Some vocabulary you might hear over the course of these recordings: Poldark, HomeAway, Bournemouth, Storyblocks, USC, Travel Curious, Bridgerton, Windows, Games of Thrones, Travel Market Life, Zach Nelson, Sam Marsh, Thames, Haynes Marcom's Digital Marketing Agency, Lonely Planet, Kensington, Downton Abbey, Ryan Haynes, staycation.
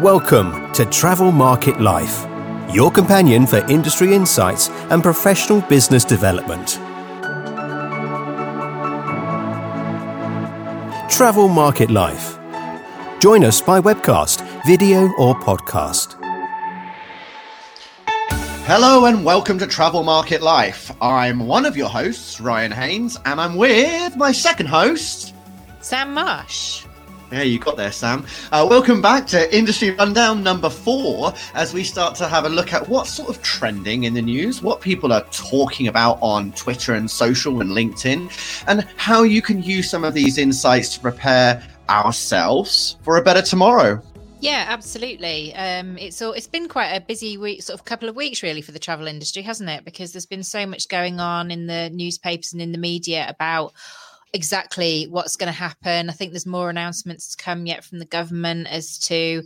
Welcome to Travel Market Life, your companion for industry insights and professional business development. Travel Market Life. Join us by webcast, video or podcast. Hello and welcome to Travel Market Life. I'm one of your hosts, Ryan Haynes, and I'm with my second host, Sam Marsh. Yeah, you got there, Sam. Welcome back to Industry Rundown number 4, as we start to have a look at what's sort of trending in the news, what people are talking about on Twitter and social and LinkedIn, and how you can use some of these insights to prepare ourselves for a better tomorrow. Yeah, absolutely. It's been quite a busy week, sort of couple of weeks really for the travel industry, hasn't it? Because there's been so much going on in the newspapers and in the media about exactly what's going to happen. I think there's more announcements to come yet from the government as to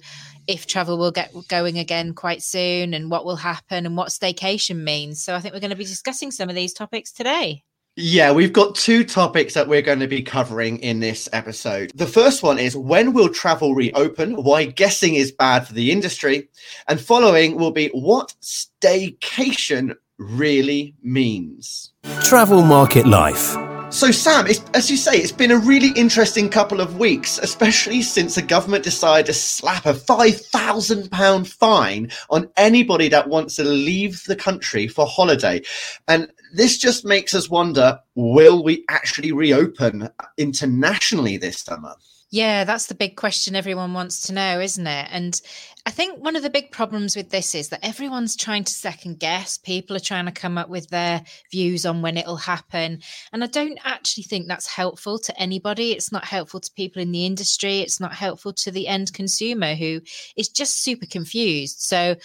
if travel will get going again quite soon and what will happen and what staycation means. So I think we're going to be discussing some of these topics today. Yeah, we've got 2 topics that we're going to be covering in this episode. The first one is, when will travel reopen? Why guessing is bad for the industry. And following will be what staycation really means. Travel Market Life. So Sam, as you say, it's been a really interesting couple of weeks, especially since the government decided to slap a £5,000 fine on anybody that wants to leave the country for holiday. And this just makes us wonder, will we actually reopen internationally this summer? Yeah, that's the big question everyone wants to know, isn't it? And I think one of the big problems with this is that everyone's trying to second guess. People are trying to come up with their views on when it'll happen. And I don't actually think that's helpful to anybody. It's not helpful to people in the industry. It's not helpful to the end consumer who is just super confused. So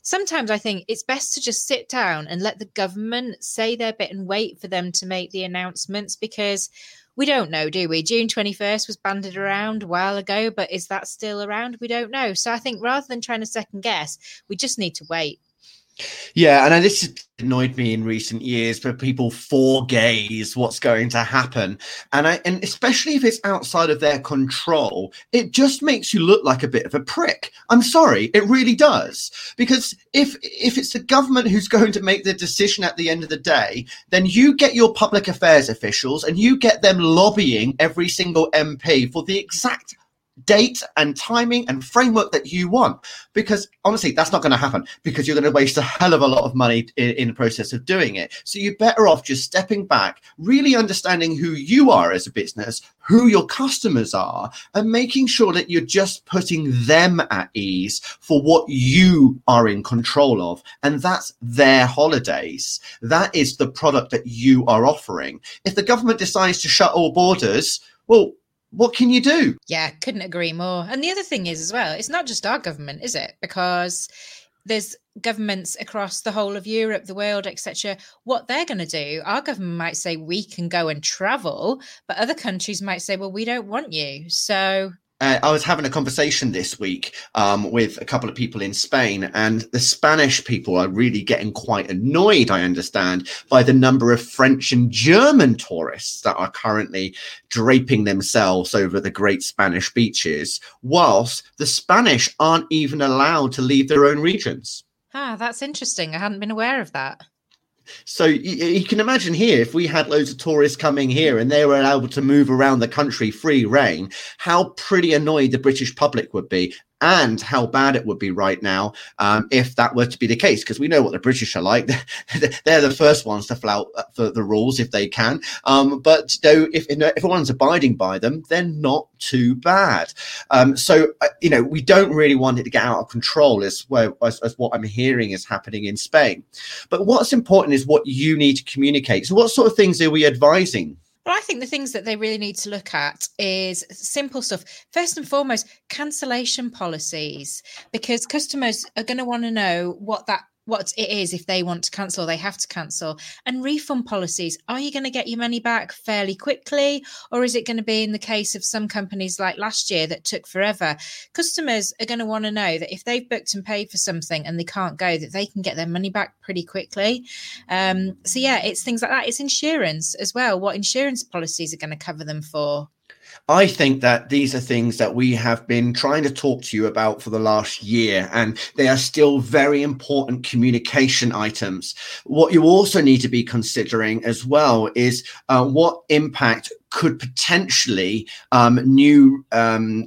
sometimes I think it's best to just sit down and let the government say their bit and wait for them to make the announcements, because we don't know, do we? June 21st was banded around a while ago, but is that still around? We don't know. So I think rather than trying to second guess, we just need to wait. Yeah, and this has annoyed me in recent years, where people foregaze what's going to happen. And especially if it's outside of their control, it just makes you look like a bit of a prick. I'm sorry, it really does. Because if it's the government who's going to make the decision at the end of the day, then you get your public affairs officials and you get them lobbying every single MP for the exact date and timing and framework that you want, because honestly that's not going to happen, because you're going to waste a hell of a lot of money in the process of doing it. So you're better off just stepping back, really understanding who you are as a business, who your customers are, and making sure that you're just putting them at ease for what you are in control of, and that's their holidays. That is the product that you are offering. If the government decides to shut all borders, well, what can you do? Yeah, couldn't agree more. And the other thing is as well, it's not just our government, is it? Because there's governments across the whole of Europe, the world, etc. What they're going to do, our government might say we can go and travel, but other countries might say, well, we don't want you. So I was having a conversation this week with a couple of people in Spain, and the Spanish people are really getting quite annoyed, I understand, by the number of French and German tourists that are currently draping themselves over the great Spanish beaches, whilst the Spanish aren't even allowed to leave their own regions. Ah, that's interesting. I hadn't been aware of that. So you can imagine here, if we had loads of tourists coming here and they were able to move around the country free reign, how pretty annoyed the British public would be, and how bad it would be right now if that were to be the case, because we know what the British are like. They're the first ones to flout the rules if they can. But though, if everyone's abiding by them, they're not too bad. So we don't really want it to get out of control, as what I'm hearing is happening in Spain. But what's important is what you need to communicate. So what sort of things are we advising? Well, I think the things that they really need to look at is simple stuff. First and foremost, cancellation policies, because customers are going to want to know what it is. If they want to cancel, they have to cancel. And refund policies. Are you going to get your money back fairly quickly? Or is it going to be, in the case of some companies like last year that took forever? Customers are going to want to know that if they've booked and paid for something and they can't go, that they can get their money back pretty quickly. It's things like that. It's insurance as well. What insurance policies are going to cover them for? I think that these are things that we have been trying to talk to you about for the last year, and they are still very important communication items. What you also need to be considering as well is what impact could potentially new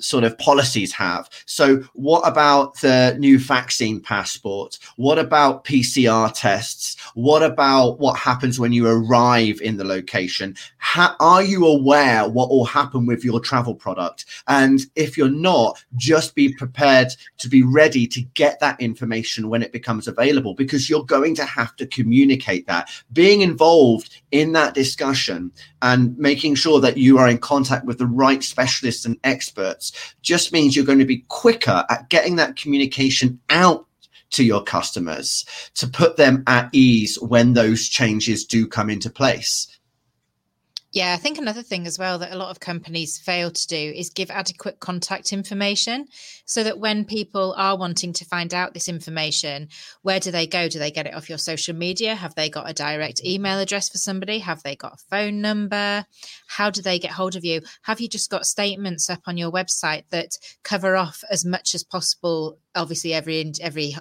sort of policies have. So what about the new vaccine passport? What about PCR tests? What about what happens when you arrive in the location? Are you aware what will happen with your travel product? And if you're not, just be prepared to be ready to get that information when it becomes available, because you're going to have to communicate that. Being involved in that discussion and making sure that you are in contact with the right specialists and experts just means you're going to be quicker at getting that communication out to your customers to put them at ease when those changes do come into place. Yeah, I think another thing as well that a lot of companies fail to do is give adequate contact information, so that when people are wanting to find out this information, where do they go? Do they get it off your social media? Have they got a direct email address for somebody? Have they got a phone number? How do they get hold of you? Have you just got statements up on your website that cover off as much as possible? Obviously, every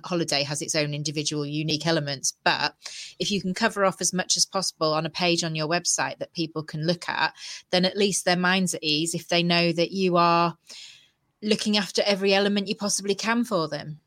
holiday has its own individual unique elements, but if you can cover off as much as possible on a page on your website that people can look at, then at least their mind's at ease if they know that you are looking after every element you possibly can for them.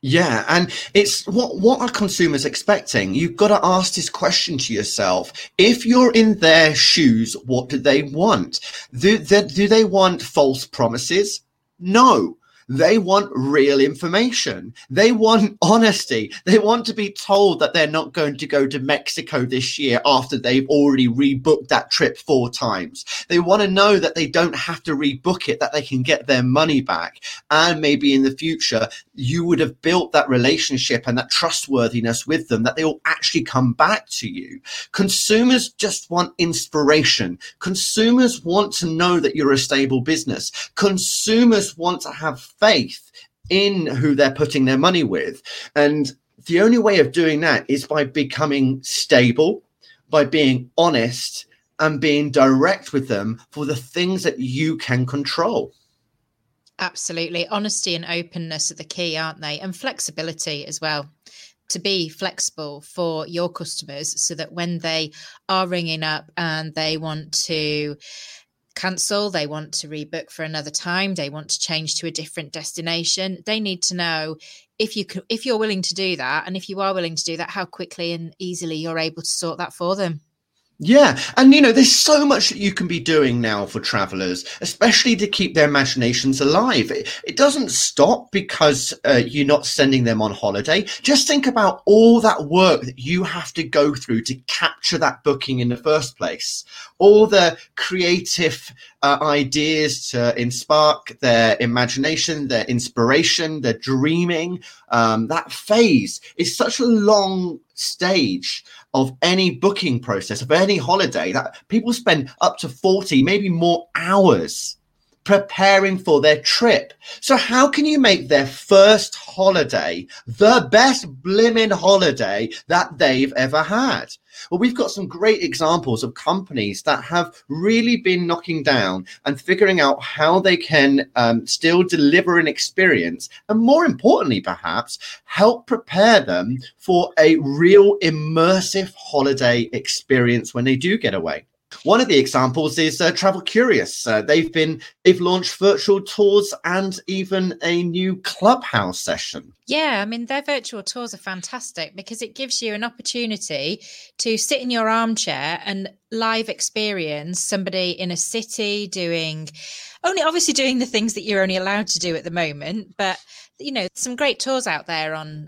Yeah, and it's what are consumers expecting? You've got to ask this question to yourself. If you're in their shoes, what do they want? Do they want false promises? No. They want real information. They want honesty. They want to be told that they're not going to go to Mexico this year after they've already rebooked that trip 4 times. They want to know that they don't have to rebook it, that they can get their money back. And maybe in the future, you would have built that relationship and that trustworthiness with them, that they will actually come back to you. Consumers just want inspiration. Consumers want to know that you're a stable business. Consumers want to have faith in who they're putting their money with. And the only way of doing that is by becoming stable, by being honest and being direct with them for the things that you can control. Absolutely. Honesty and openness are the key, aren't they? And flexibility as well. To be flexible for your customers so that when they are ringing up and they want to cancel, they want to rebook for another time, they want to change to a different destination, they need to know if you're willing to do that, and if you are willing to do that, how quickly and easily you're able to sort that for them. Yeah. And, there's so much that you can be doing now for travelers, especially to keep their imaginations alive. It doesn't stop because you're not sending them on holiday. Just think about all that work that you have to go through to capture that booking in the first place. All the creative ideas to spark their imagination, their inspiration, their dreaming. That phase is such a long stage of any booking process, of any holiday, that people spend up to 40, maybe more hours preparing for their trip. So how can you make their first holiday the best blimmin' holiday that they've ever had? Well, we've got some great examples of companies that have really been knocking down and figuring out how they can still deliver an experience, and more importantly, perhaps, help prepare them for a real immersive holiday experience when they do get away. One of the examples is Travel Curious. They've launched virtual tours and even a new clubhouse session. Yeah, I mean, their virtual tours are fantastic because it gives you an opportunity to sit in your armchair and live experience somebody in a city doing the things that you're only allowed to do at the moment, but some great tours out there on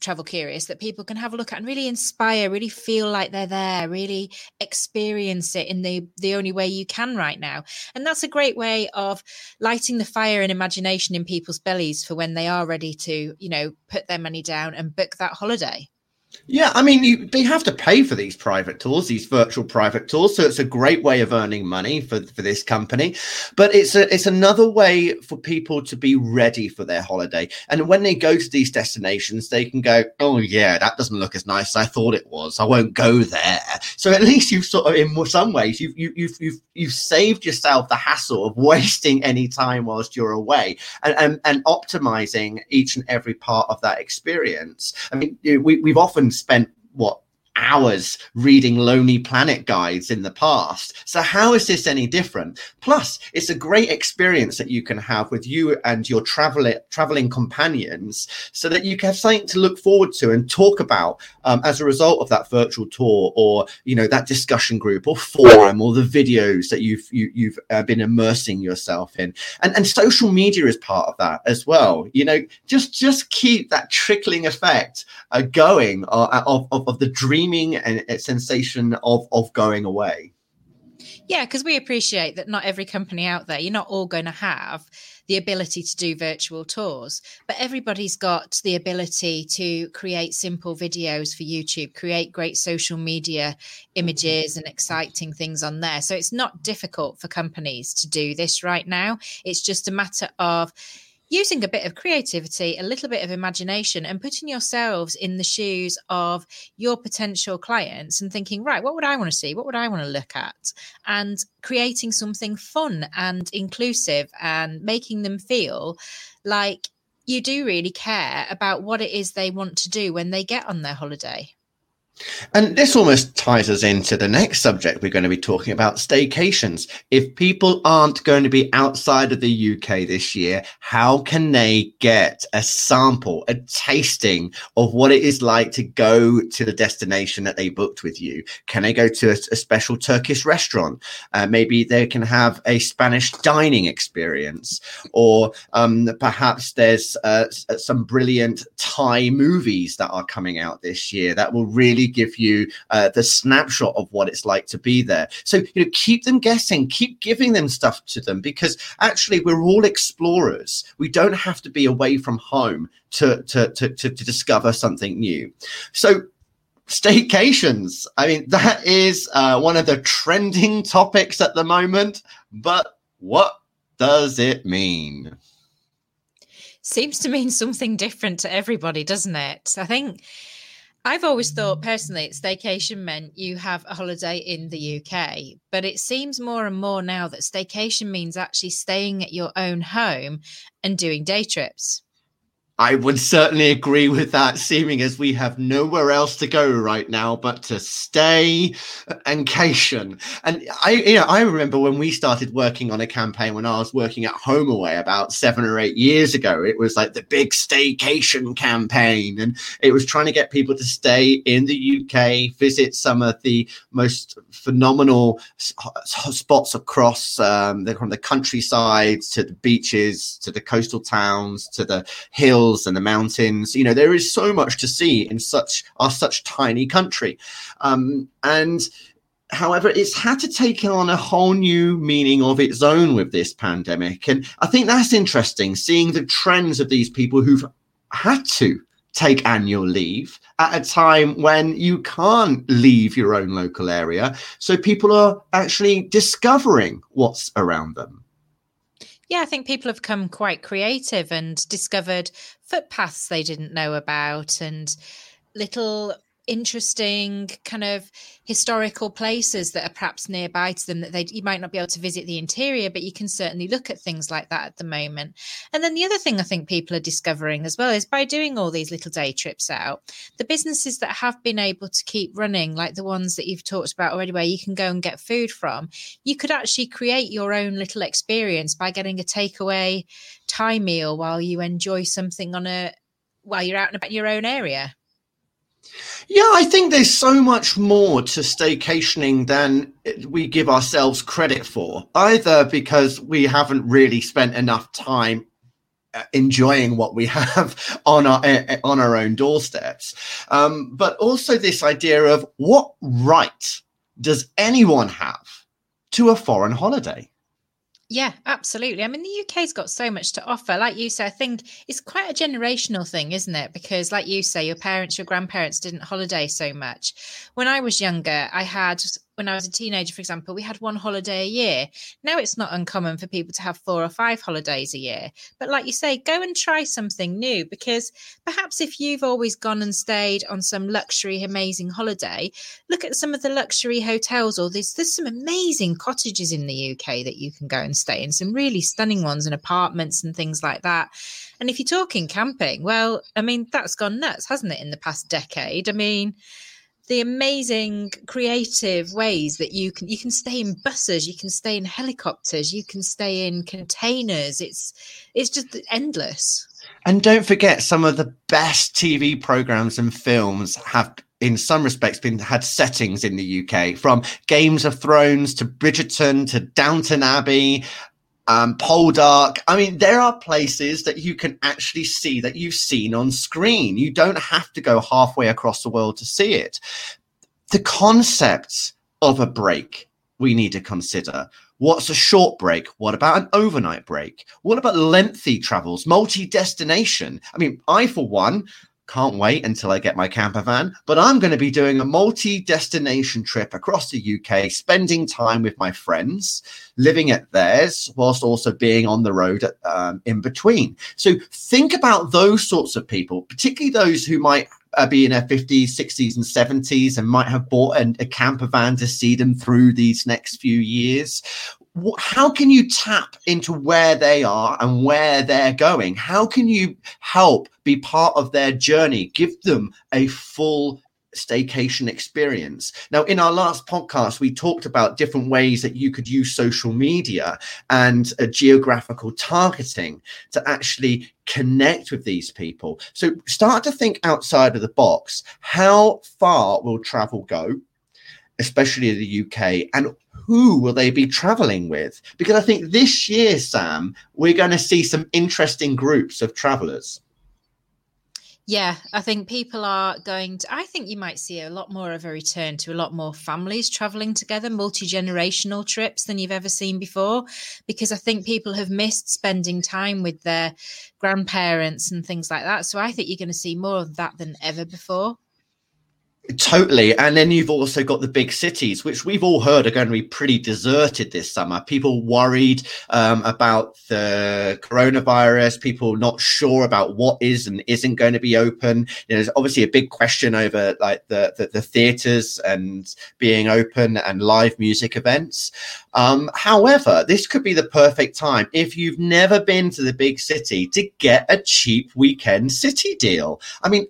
Travel Curious that people can have a look at and really inspire, really feel like they're there, really experience it in the only way you can right now. And that's a great way of lighting the fire and imagination in people's bellies for when they are ready to, put their money down and book that holiday. Yeah, I mean, they have to pay for these private tours, these virtual private tours. So it's a great way of earning money for this company. But it's another way for people to be ready for their holiday. And when they go to these destinations, they can go, oh, yeah, that doesn't look as nice as I thought it was. I won't go there. So at least you've sort of, in some ways, you've saved yourself the hassle of wasting any time whilst you're away and optimizing each and every part of that experience. I mean, we've often spent hours reading Lonely Planet guides in the past. So how is this any different? Plus, it's a great experience that you can have with you and your traveling companions, so that you have something to look forward to and talk about as a result of that virtual tour, or that discussion group or forum or the videos that you've been immersing yourself in. And social media is part of that as well. Just keep that trickling effect going of the dream. And a sensation of going away. Yeah, because we appreciate that not every company out there, you're not all going to have the ability to do virtual tours, but everybody's got the ability to create simple videos for YouTube, create great social media images and exciting things on there. So it's not difficult for companies to do this right now. It's just a matter of using a bit of creativity, a little bit of imagination, and putting yourselves in the shoes of your potential clients and thinking, right, what would I want to see? What would I want to look at? And creating something fun and inclusive and making them feel like you do really care about what it is they want to do when they get on their holiday. And this almost ties us into the next subject we're going to be talking about, staycations. If people aren't going to be outside of the UK this year, how can they get a sample, a tasting of what it is like to go to the destination that they booked with you? Can they go to a special Turkish restaurant? Maybe they can have a Spanish dining experience, or perhaps there's some brilliant Thai movies that are coming out this year that will really give you the snapshot of what it's like to be there. So keep them guessing, keep giving them stuff to them, because actually we're all explorers. We don't have to be away from home to discover something new. So staycations, I mean, that is one of the trending topics at the moment, but what does it mean? Seems to mean something different to everybody, doesn't it? I think I've always thought personally staycation meant you have a holiday in the UK, but it seems more and more now that staycation means actually staying at your own home and doing day trips. I would certainly agree with that, seeming as we have nowhere else to go right now but to stay and cation. And I remember when we started working on a campaign when I was working at HomeAway about 7 or 8 years ago. It was like the big staycation campaign, and it was trying to get people to stay in the UK, visit some of the most phenomenal spots across from the countryside to the beaches, to the coastal towns, to the hills and the mountains. There is so much to see in such tiny country. And however, it's had to take on a whole new meaning of its own with this pandemic. And I think that's interesting, seeing the trends of these people who've had to take annual leave at a time when you can't leave your own local area. So people are actually discovering what's around them. Yeah, I think people have come quite creative and discovered footpaths they didn't know about and little interesting kind of historical places that are perhaps nearby to them that you might not be able to visit the interior, but you can certainly look at things like that at the moment. And then the other thing I think people are discovering as well is by doing all these little day trips out, the businesses that have been able to keep running, like the ones that you've talked about already, where you can go and get food from, you could actually create your own little experience by getting a takeaway Thai meal while you enjoy something while you're out and about in your own area. Yeah, I think there's so much more to staycationing than we give ourselves credit for, either because we haven't really spent enough time enjoying what we have on our own doorsteps, but also this idea of what right does anyone have to a foreign holiday? Yeah, absolutely. I mean, the UK's got so much to offer. Like you say, I think it's quite a generational thing, isn't it? Because like you say, your parents, your grandparents didn't holiday so much. When I was younger, when I was a teenager, for example, we had one holiday a year. Now it's not uncommon for people to have 4 or 5 holidays a year. But like you say, go and try something new, because perhaps if you've always gone and stayed on some luxury, amazing holiday, look at some of the luxury hotels, or there's some amazing cottages in the UK that you can go and stay in, some really stunning ones and apartments and things like that. And if you're talking camping, well, I mean, that's gone nuts, hasn't it, in the past decade? I mean, the amazing creative ways that you can stay in buses, you can stay in helicopters, you can stay in containers. It's just endless. And don't forget, some of the best TV programs and films have, in some respects, had settings in the UK, from Games of Thrones to Bridgerton to Downton Abbey, Poldark. I mean, there are places that you can actually see that you've seen on screen. You don't have to go halfway across the world to see it. The concepts of a break we need to consider. What's a short break? What about an overnight break? What about lengthy travels, multi-destination? I mean, I, for one, can't wait until I get my camper van, but I'm going to be doing a multi-destination trip across the UK, spending time with my friends, living at theirs, whilst also being on the road in between. So think about those sorts of people, particularly those who might be in their 50s, 60s and 70s and might have bought a camper van to see them through these next few years. How can you tap into where they are and where they're going? How can you help be part of their journey? Give them a full staycation experience. Now, in our last podcast, we talked about different ways that you could use social media and geographical targeting to actually connect with these people. So start to think outside of the box. How far will travel go, especially in the UK, and who will they be traveling with? Because I think this year, Sam, we're going to see some interesting groups of travelers. Yeah, I think people are going to, I think you might see a lot more of a return to a lot more families traveling together, multi-generational trips than you've ever seen before, because I think people have missed spending time with their grandparents and things like that. So I think you're going to see more of that than ever before. Totally. And then you've also got the big cities, which we've all heard are going to be pretty deserted this summer. People worried about the coronavirus, people not sure about what is and isn't going to be open. You know, there's obviously a big question over like the theatres and being open and live music events. However, this could be the perfect time, if you've never been to the big city, to get a cheap weekend city deal. I mean,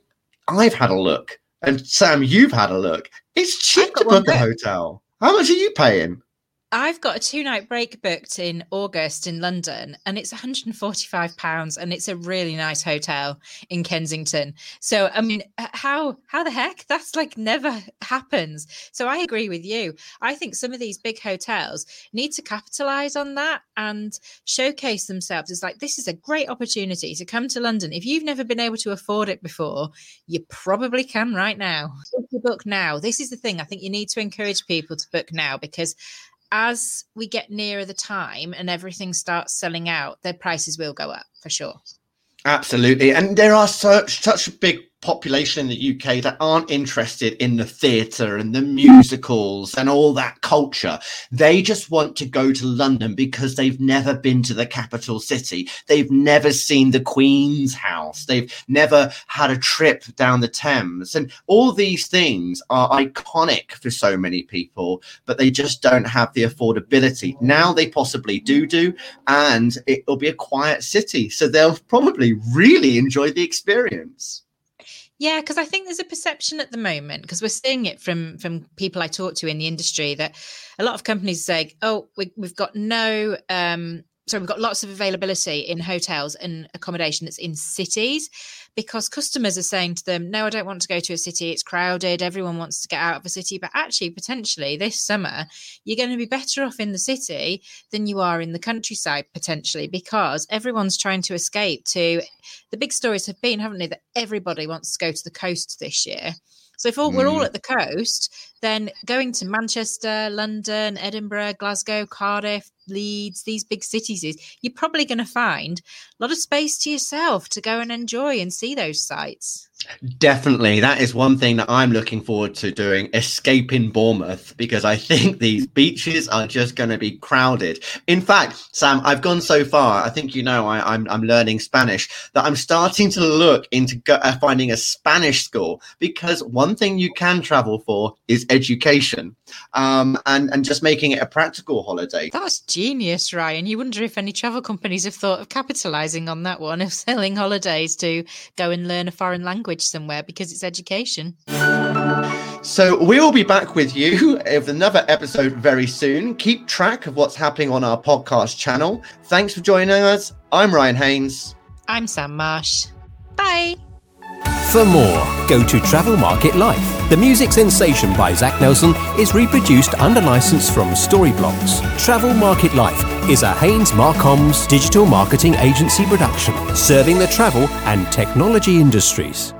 I've had a look. And Sam, you've had a look. It's cheap to book a hotel. How much are you paying? I've got a 2-night break booked in August in London, and it's £145, and it's a really nice hotel in Kensington. So, I mean, how the heck? That's like never happens. So I agree with you. I think some of these big hotels need to capitalise on that and showcase themselves. It's like, this is a great opportunity to come to London. If you've never been able to afford it before, you probably can right now. If you book now, this is the thing. I think you need to encourage people to book now, because as we get nearer the time and everything starts selling out, their prices will go up for sure. Absolutely. And there are such a big population in the UK that aren't interested in the theatre and the musicals and all that culture. They just want to go to London because they've never been to the capital city. They've never seen the Queen's house. They've never had a trip down the Thames. And all these things are iconic for so many people, but they just don't have the affordability. Now they possibly do, and it'll be a quiet city. So they'll probably really enjoy the experience. Yeah, because I think there's a perception at the moment, because we're seeing it from people I talk to in the industry, that a lot of companies say, oh, we've got we've got lots of availability in hotels and accommodation that's in cities, because customers are saying to them, no, I don't want to go to a city. It's crowded. Everyone wants to get out of a city. But actually, potentially this summer, you're going to be better off in the city than you are in the countryside, potentially, because everyone's trying to escape to the big stories have been, haven't they, that everybody wants to go to the coast this year. So if we're all at the coast, then going to Manchester, London, Edinburgh, Glasgow, Cardiff, Leeds, these big cities is you're probably going to find a lot of space to yourself to go and enjoy and see those sites. Definitely. That is one thing that I'm looking forward to doing, escaping Bournemouth, because I think these beaches are just going to be crowded. In fact, Sam, I've gone so far, I think you know I'm learning Spanish, that I'm starting to look into finding a Spanish school, because one thing you can travel for is education, and just making it a practical holiday. That's genius, Ryan. You wonder if any travel companies have thought of capitalising on that one, of selling holidays to go and learn a foreign language somewhere, because it's education. So we'll be back with you with another episode very soon. Keep track of what's happening on our podcast channel. Thanks for joining us. I'm Ryan Haynes. I'm Sam Marsh. Bye. For more, go to Travel Market Life. The music Sensation by Zach Nelson is reproduced under license from Storyblocks. Travel Market Life is a Haynes Marcom's Digital Marketing Agency production, serving the travel and technology industries.